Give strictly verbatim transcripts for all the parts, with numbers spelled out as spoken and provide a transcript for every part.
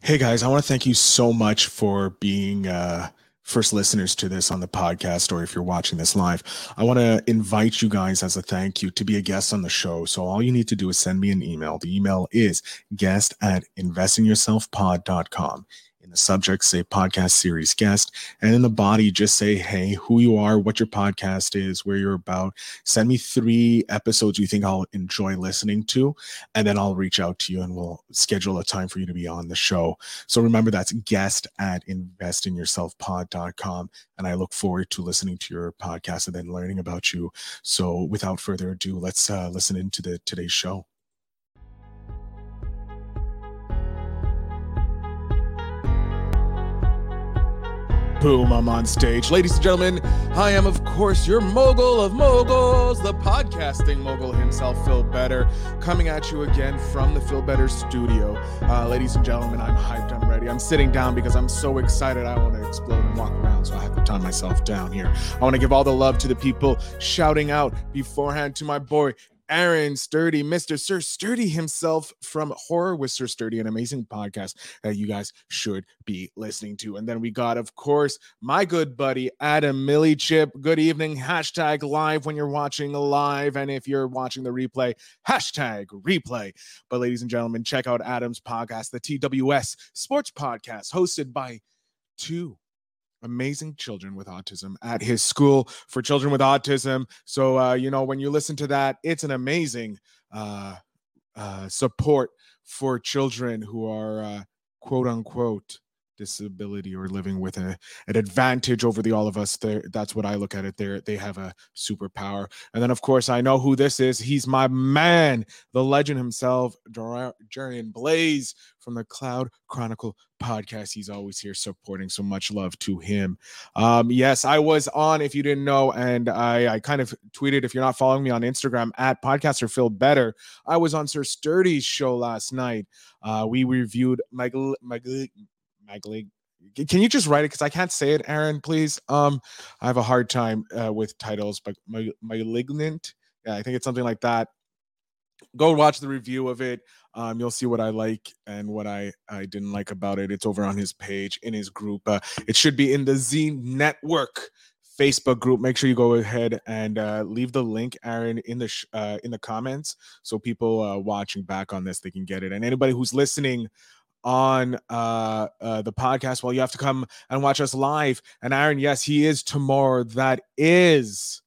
Hey guys, I want to thank you so much for being uh, first listeners to this on the podcast, or if you're watching this live. I want to invite you guys as a thank you to be a guest on the show. So all you need to do is send me an email. The email is guest at investing yourself pod dot com. In the subject, say podcast series guest, and in the body, just say, hey, who you are, what your podcast is, where you're about. Send me three episodes you think I'll enjoy listening to, and then I'll reach out to you and we'll schedule a time for you to be on the show. So remember, that's guest at investing yourself pod dot com, and I look forward to listening to your podcast and then learning about you. So without further ado, let's uh, listen into the today's show. Boom, I'm on stage. Ladies and gentlemen, I am, of course, your mogul of moguls, the podcasting mogul himself, Phil Better, coming at you again from the Phil Better studio. Uh, ladies and gentlemen, I'm hyped. I'm ready. I'm sitting down because I'm so excited. I want to explode and walk around, so I have to time myself down here. I want to give all the love to the people shouting out beforehand to my boy, Aaron Sturdy, Mister Sir Sturdy himself from Horror with Sir Sturdy, an amazing podcast that you guys should be listening to. And then we got, of course, my good buddy, Adam Millichip. Good evening. Hashtag live when you're watching live. And if you're watching the replay, hashtag replay. But ladies and gentlemen, check out Adam's podcast, the T W S Sports Podcast, hosted by two amazing children with autism at his school for children with autism. So, uh, you know, when you listen to that, it's an amazing uh, uh, support for children who are, uh, quote unquote, disability or living with a, an advantage over the all of us. They're, that's what I look at it there. They have a superpower. And then, of course, I know who this is. He's my man, the legend himself, Dur- Durian Blaze from the Cloud Chronicle Podcast. He's always here supporting, so much love to him. Um, yes, I was on, if you didn't know, and I, I kind of tweeted, if you're not following me on Instagram, at podcaster Phil Better, I was on Sir Sturdy's show last night. Uh, we reviewed Michael, Michael, Maglig. Can you just write it? Because I can't say it, Aaron, please. Um, I have a hard time uh, with titles, but my Malignant. Yeah, I think it's something like that. Go watch the review of it. Um, you'll see what I like and what I, I didn't like about it. It's over on his page, in his group. Uh, it should be in the Zine Network Facebook group. Make sure you go ahead and uh, leave the link, Aaron, in the sh- uh, in the comments, so people uh, watching back on this, they can get it. And anybody who's listening on uh, uh the podcast, well, you have to come and watch us live. And Aaron, yes, he is tomorrow. That is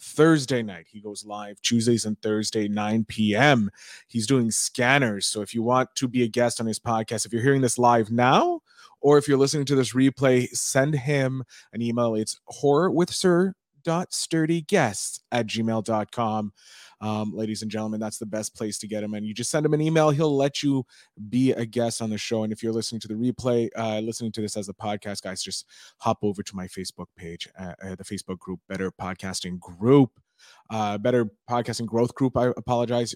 Thursday night. He goes live Tuesdays and Thursday, nine p.m. He's doing scanners. So if you want to be a guest on his podcast, if you're hearing this live now, or if you're listening to this replay, send him an email. It's horror with sir dot sturdy guests at gmail dot com. Um, ladies and gentlemen, that's the best place to get him. And you just send him an email. He'll let you be a guest on the show. And if you're listening to the replay, uh, listening to this as a podcast, guys, just hop over to my Facebook page, uh, uh, the Facebook group, Better Podcasting Group, uh, Better Podcasting Growth Group. I apologize.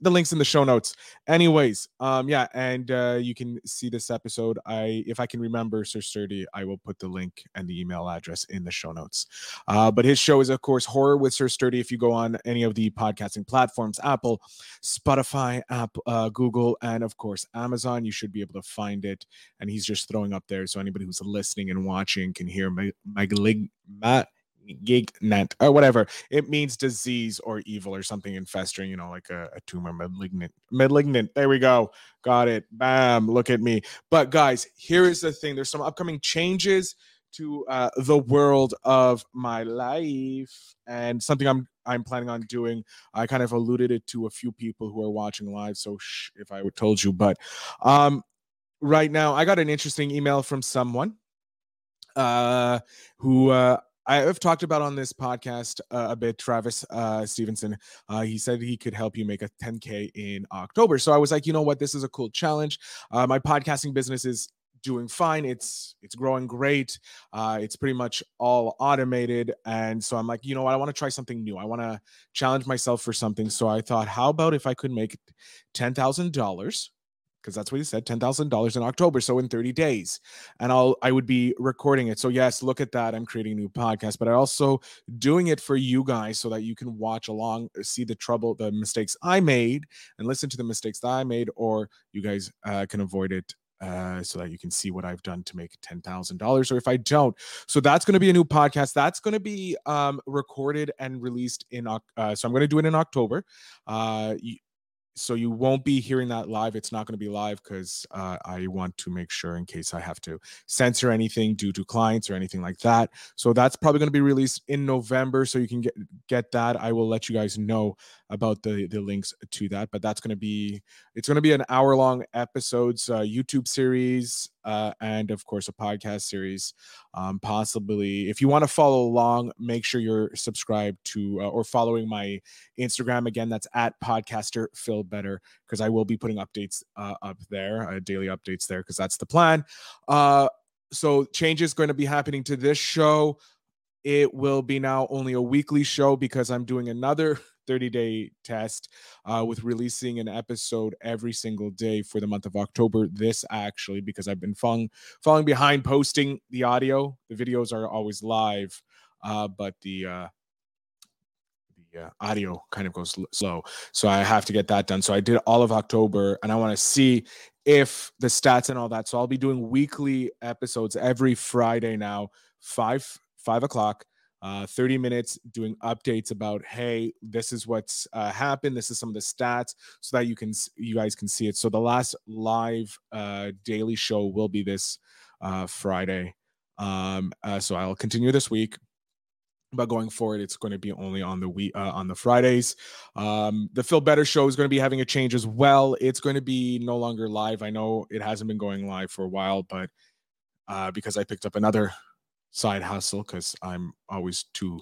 The link's in the show notes. Anyways, um, yeah, and uh, you can see this episode. I, if I can remember, Sir Sturdy, I will put the link and the email address in the show notes. Uh, but his show is, of course, Horror with Sir Sturdy. If you go on any of the podcasting platforms, Apple, Spotify, app, uh, Google, and of course Amazon, you should be able to find it. And he's just throwing up there, so anybody who's listening and watching can hear my my leg. My, Malignant or whatever it means, disease or evil or something infesting, you know, like a, a tumor. Malignant malignant, there we go, got it, bam, look at me. But guys, here is the thing, there's some upcoming changes to uh the world of my life, and something i'm i'm planning on doing. I kind of alluded it to a few people who are watching live, so shh if I would told you. But um right now I got an interesting email from someone uh who uh I have talked about on this podcast uh, a bit, Travis uh, Stevenson. Uh, he said he could help you make a ten K in October. So I was like, you know what? This is a cool challenge. Uh, my podcasting business is doing fine. It's it's growing great. Uh, it's pretty much all automated. And so I'm like, you know what? I want to try something new. I want to challenge myself for something. So I thought, how about if I could make ten thousand dollars? Because that's what he said, ten thousand dollars in October, so in thirty days. And I'll, I would be recording it. So yes, look at that. I'm creating a new podcast, but I'm also doing it for you guys so that you can watch along, see the trouble, the mistakes I made, and listen to the mistakes that I made, or you guys uh, can avoid it uh, so that you can see what I've done to make ten thousand dollars or if I don't. So that's going to be a new podcast. That's going to be um, recorded and released in, uh, so I'm going to do it in October. Uh, so you won't be hearing that live. It's not going to be live because uh, I want to make sure in case I have to censor anything due to clients or anything like that. So that's probably going to be released in November. So you can get, get that. I will let you guys know about the, the links to that, but that's going to be, it's going to be an hour long episodes, uh, YouTube series, uh, and of course a podcast series. Um, possibly if you want to follow along, make sure you're subscribed to, uh, or following my Instagram. Again, that's at podcaster Phil Better, because I will be putting updates, uh, up there, uh, daily updates there. Cause that's the plan. Uh, so changes going to be happening to this show. It will be now only a weekly show because I'm doing another thirty-day test uh, with releasing an episode every single day for the month of October. This actually, because I've been falling, falling behind posting the audio. The videos are always live, uh, but the uh, the uh, audio kind of goes slow. So I have to get that done. So I did all of October, and I want to see if the stats and all that. So I'll be doing weekly episodes every Friday now, five five o'clock. Uh, thirty minutes doing updates about, hey, this is what's uh, happened. This is some of the stats so that you can, you guys can see it. So the last live uh, daily show will be this uh, Friday. Um, uh, so I'll continue this week, but going forward, it's going to be only on the week, uh, on the Fridays. Um, the Phil Better Show is going to be having a change as well. It's going to be no longer live. I know it hasn't been going live for a while, but uh, because I picked up another side hustle because I'm always too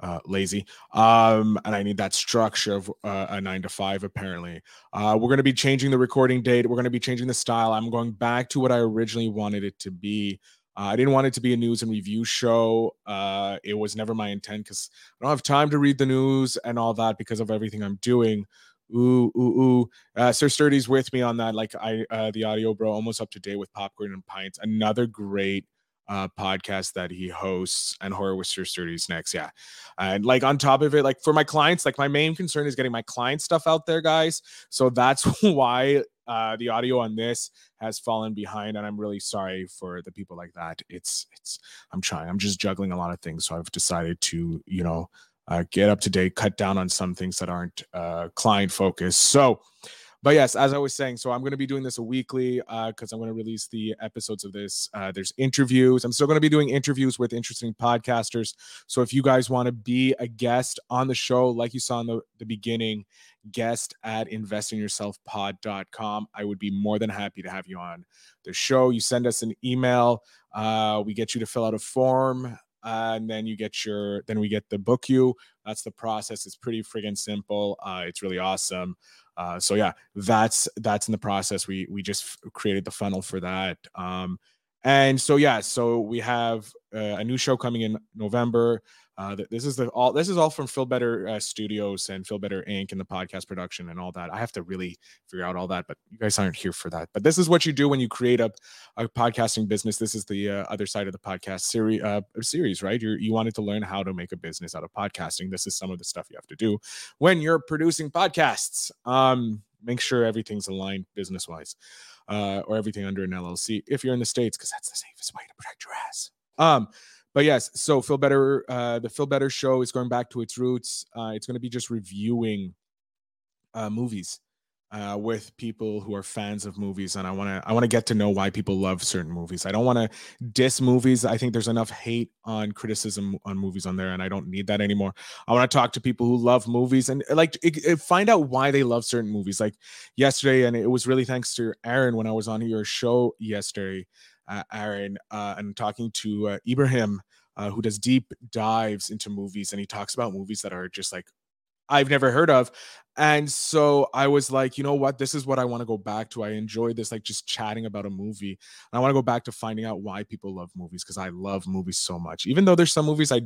uh, lazy. Um, and I need that structure of uh, a nine to five, apparently. Uh, we're going to be changing the recording date. We're going to be changing the style. I'm going back to what I originally wanted it to be. Uh, I didn't want it to be a news and review show. Uh, it was never my intent because I don't have time to read the news and all that because of everything I'm doing. Ooh, ooh, ooh. Uh, Sir Sturdy's with me on that. Like I, uh, the audio bro, almost up to date with Popcorn and Pints. Another great Uh, podcast that he hosts, and Horror with Sir Sturdy's next. Yeah. And like on top of it, like for my clients, like my main concern is getting my client stuff out there, guys. So that's why uh, the audio on this has fallen behind. And I'm really sorry for the people like that. It's, it's, I'm trying, I'm just juggling a lot of things. So I've decided to, you know, uh, get up to date, cut down on some things that aren't uh, client focused. So But yes, as I was saying, so I'm going to be doing this a weekly uh, because I'm going to release the episodes of this. Uh, there's interviews. I'm still going to be doing interviews with interesting podcasters. So if you guys want to be a guest on the show, like you saw in the, the beginning, guest at investing yourself pod dot com, I would be more than happy to have you on the show. You send us an email. Uh, we get you to fill out a form. Uh, and then you get your, then we get the book you. That's the process. It's pretty friggin' simple. Uh, it's really awesome. Uh, so yeah, that's, that's in the process. We, we just f- created the funnel for that. Um, and so, yeah, so we have uh, a new show coming in November. Uh, this is the, all, this is all from Phil Better uh, Studios and Phil Better Incorporated and the podcast production and all that. I have to really figure out all that, but you guys aren't here for that. But this is what you do when you create a, a podcasting business. This is the uh, other side of the podcast series, uh, series, right? You're, you wanted to learn how to make a business out of podcasting. This is some of the stuff you have to do when you're producing podcasts. Um, make sure everything's aligned business-wise uh, or everything under an L L C if you're in the States, because that's the safest way to protect your ass. Um, But yes, so Phil Better, uh, the Phil Better Show is going back to its roots. Uh, it's going to be just reviewing uh, movies uh, with people who are fans of movies, and I want to I want to get to know why people love certain movies. I don't want to diss movies. I think there's enough hate on criticism on movies on there, and I don't need that anymore. I want to talk to people who love movies and like it, it, find out why they love certain movies. Like yesterday, and it was really thanks to Aaron when I was on your show yesterday. Uh, Aaron, uh, I'm talking to uh, Ibrahim, uh, who does deep dives into movies, and he talks about movies that are just like I've never heard of. And so I was like, you know what? This is what I want to go back to. I enjoy this, like just chatting about a movie. And I want to go back to finding out why people love movies because I love movies so much. Even though there's some movies I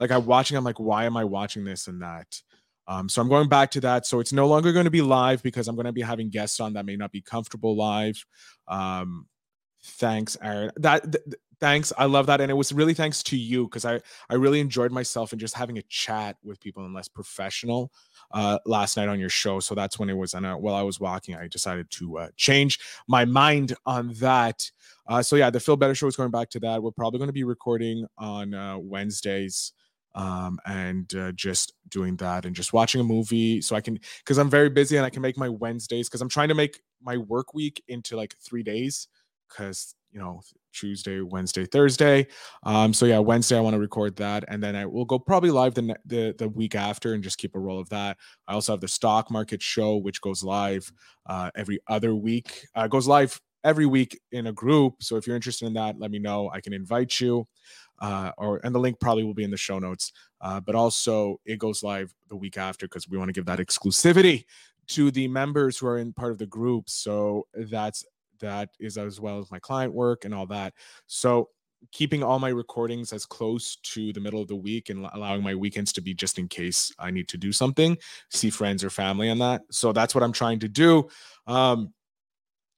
like, I'm watching, I'm like, why am I watching this and that? Um, so I'm going back to that. So it's no longer going to be live because I'm going to be having guests on that may not be comfortable live. Um, Thanks, Aaron. That th- thanks. I love that. And it was really thanks to you because I, I really enjoyed myself and just having a chat with people and less professional. uh, last night on your show. So that's when it was, and uh, while I was walking, I decided to uh, change my mind on that. Uh, so yeah, the Phil Better Show is going back to that. We're probably going to be recording on uh, Wednesdays. Um, and uh, just doing that and just watching a movie, so I can, because I'm very busy and I can make my Wednesdays, because I'm trying to make my work week into like three days because, you know, Tuesday, Wednesday, Thursday. Um, so yeah, Wednesday I want to record that, and then I will go probably live the, the the week after and just keep a roll of that. I also have the stock market show, which goes live uh, every other week. Uh, goes live every week in a group. So if you're interested in that, let me know. I can invite you. Uh, or and the link probably will be in the show notes, uh, but also it goes live the week after because we want to give that exclusivity to the members who are in part of the group. So that's that is as well as my client work and all that. So keeping all my recordings as close to the middle of the week and allowing my weekends to be just in case I need to do something, see friends or family and that. So that's what I'm trying to do. Um,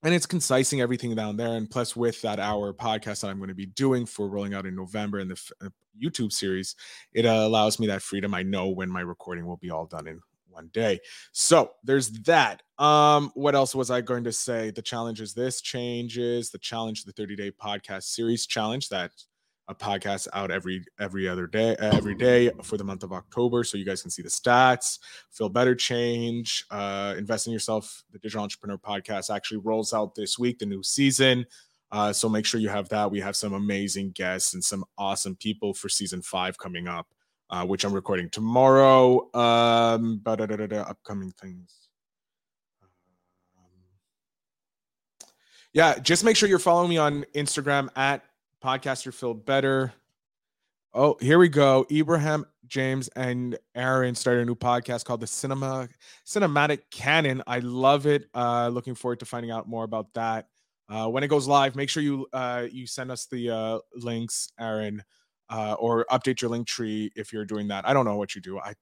And it's concising everything down there. And plus with that hour podcast that I'm going to be doing for rolling out in November and the f- YouTube series, it uh, allows me that freedom. I know when my recording will be all done in one day. So there's that. Um, what else was I going to say? The challenge is this changes, the challenge, the thirty-day podcast series challenge that a podcast out every every other day, every day for the month of October. So you guys can see the stats, Feel Better change, uh, Invest in Yourself. The Digital Entrepreneur Podcast actually rolls out this week, the new season. Uh, so make sure you have that. We have some amazing guests and some awesome people for season five coming up, uh, which I'm recording tomorrow. Um, upcoming things. Um, yeah, just make sure you're following me on Instagram at Podcaster Phil Better. Oh, here we go. Ibrahim, James, and Aaron started a new podcast called the Cinema Cinematic Canon. I love it. Uh, looking forward to finding out more about that. Uh, when it goes live, make sure you uh, you send us the uh, links, Aaron, uh, or update your link tree if you're doing that. I don't know what you do. I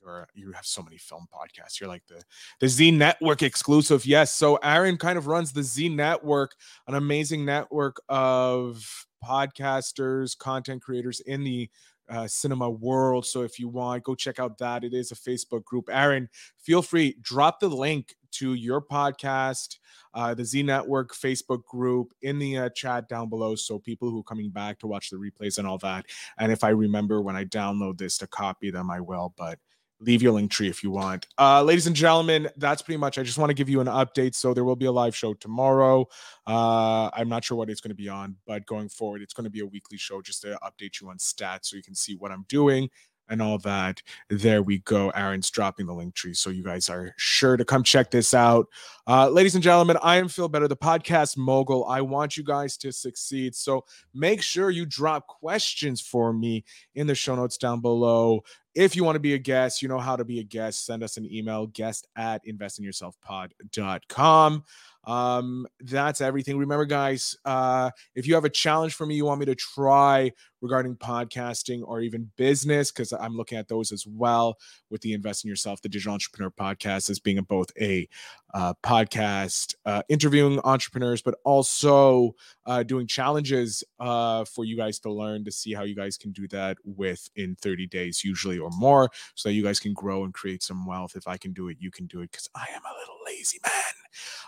you're, you have so many film podcasts. You're like the the Zine Network exclusive. Yes, so Aaron kind of runs the Zine Network, an amazing network of podcasters, content creators in the uh, cinema world. So if you want, go check out that. It is a Facebook group. Aaron, feel free, drop the link to your podcast, uh, the Z Network Facebook group in the uh, chat down below. So people who are coming back to watch the replays and all that. And if I remember when I download this to copy them, I will, but leave your link tree if you want. Uh, ladies and gentlemen, that's pretty much, I just want to give you an update. So there will be a live show tomorrow. Uh, I'm not sure what it's going to be on, but going forward, it's going to be a weekly show just to update you on stats so you can see what I'm doing and all that. There we go. Aaron's dropping the link tree. So you guys are sure to come check this out. Uh, ladies and gentlemen, I am Phil Better, the podcast mogul. I want you guys to succeed. So make sure you drop questions for me in the show notes down below. If you want to be a guest, you know how to be a guest. Send us an email, guest at investing yourself pod dot com. Um, that's everything. Remember, guys, uh, if you have a challenge for me, you want me to try regarding podcasting or even business, because I'm looking at those as well with the Invest in Yourself, the Digital Entrepreneur Podcast, as being both a uh, podcast uh, interviewing entrepreneurs, but also uh, doing challenges uh, for you guys to learn to see how you guys can do that within thirty days, usually or more, so that you guys can grow and create some wealth. If I can do it, you can do it, because I am a little lazy man.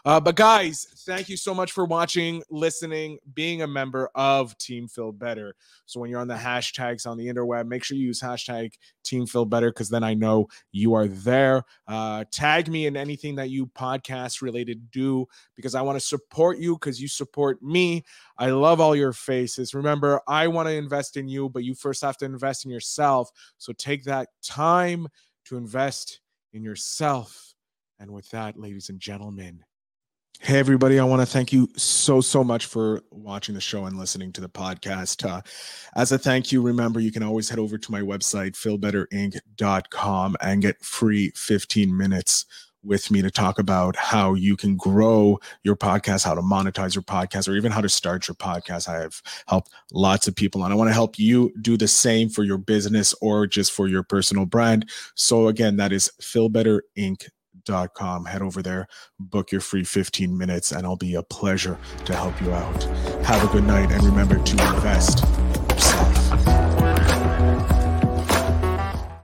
Uh, but guys, thank you so much for watching, listening, being a member of Team Phil Better. So when you're on the hashtags on the interweb, make sure you use hashtag Team Phil Better, because then I know you are there. Uh, tag me in anything that you podcast related do, because I want to support you, because you support me. I love all your faces. Remember, I want to invest in you, but you first have to invest in yourself. So take that time to invest in yourself. And with that, ladies and gentlemen, hey, everybody, I want to thank you so, so much for watching the show and listening to the podcast. Uh, as a thank you, remember, you can always head over to my website, phil better inc dot com, and get free fifteen minutes with me to talk about how you can grow your podcast, how to monetize your podcast, or even how to start your podcast. I have helped lots of people, and I want to help you do the same for your business or just for your personal brand. So again, that is phil better inc dot com. Dot com. Head over there, book your free fifteen minutes, and I'll be a pleasure to help you out. Have a good night, and remember to invest.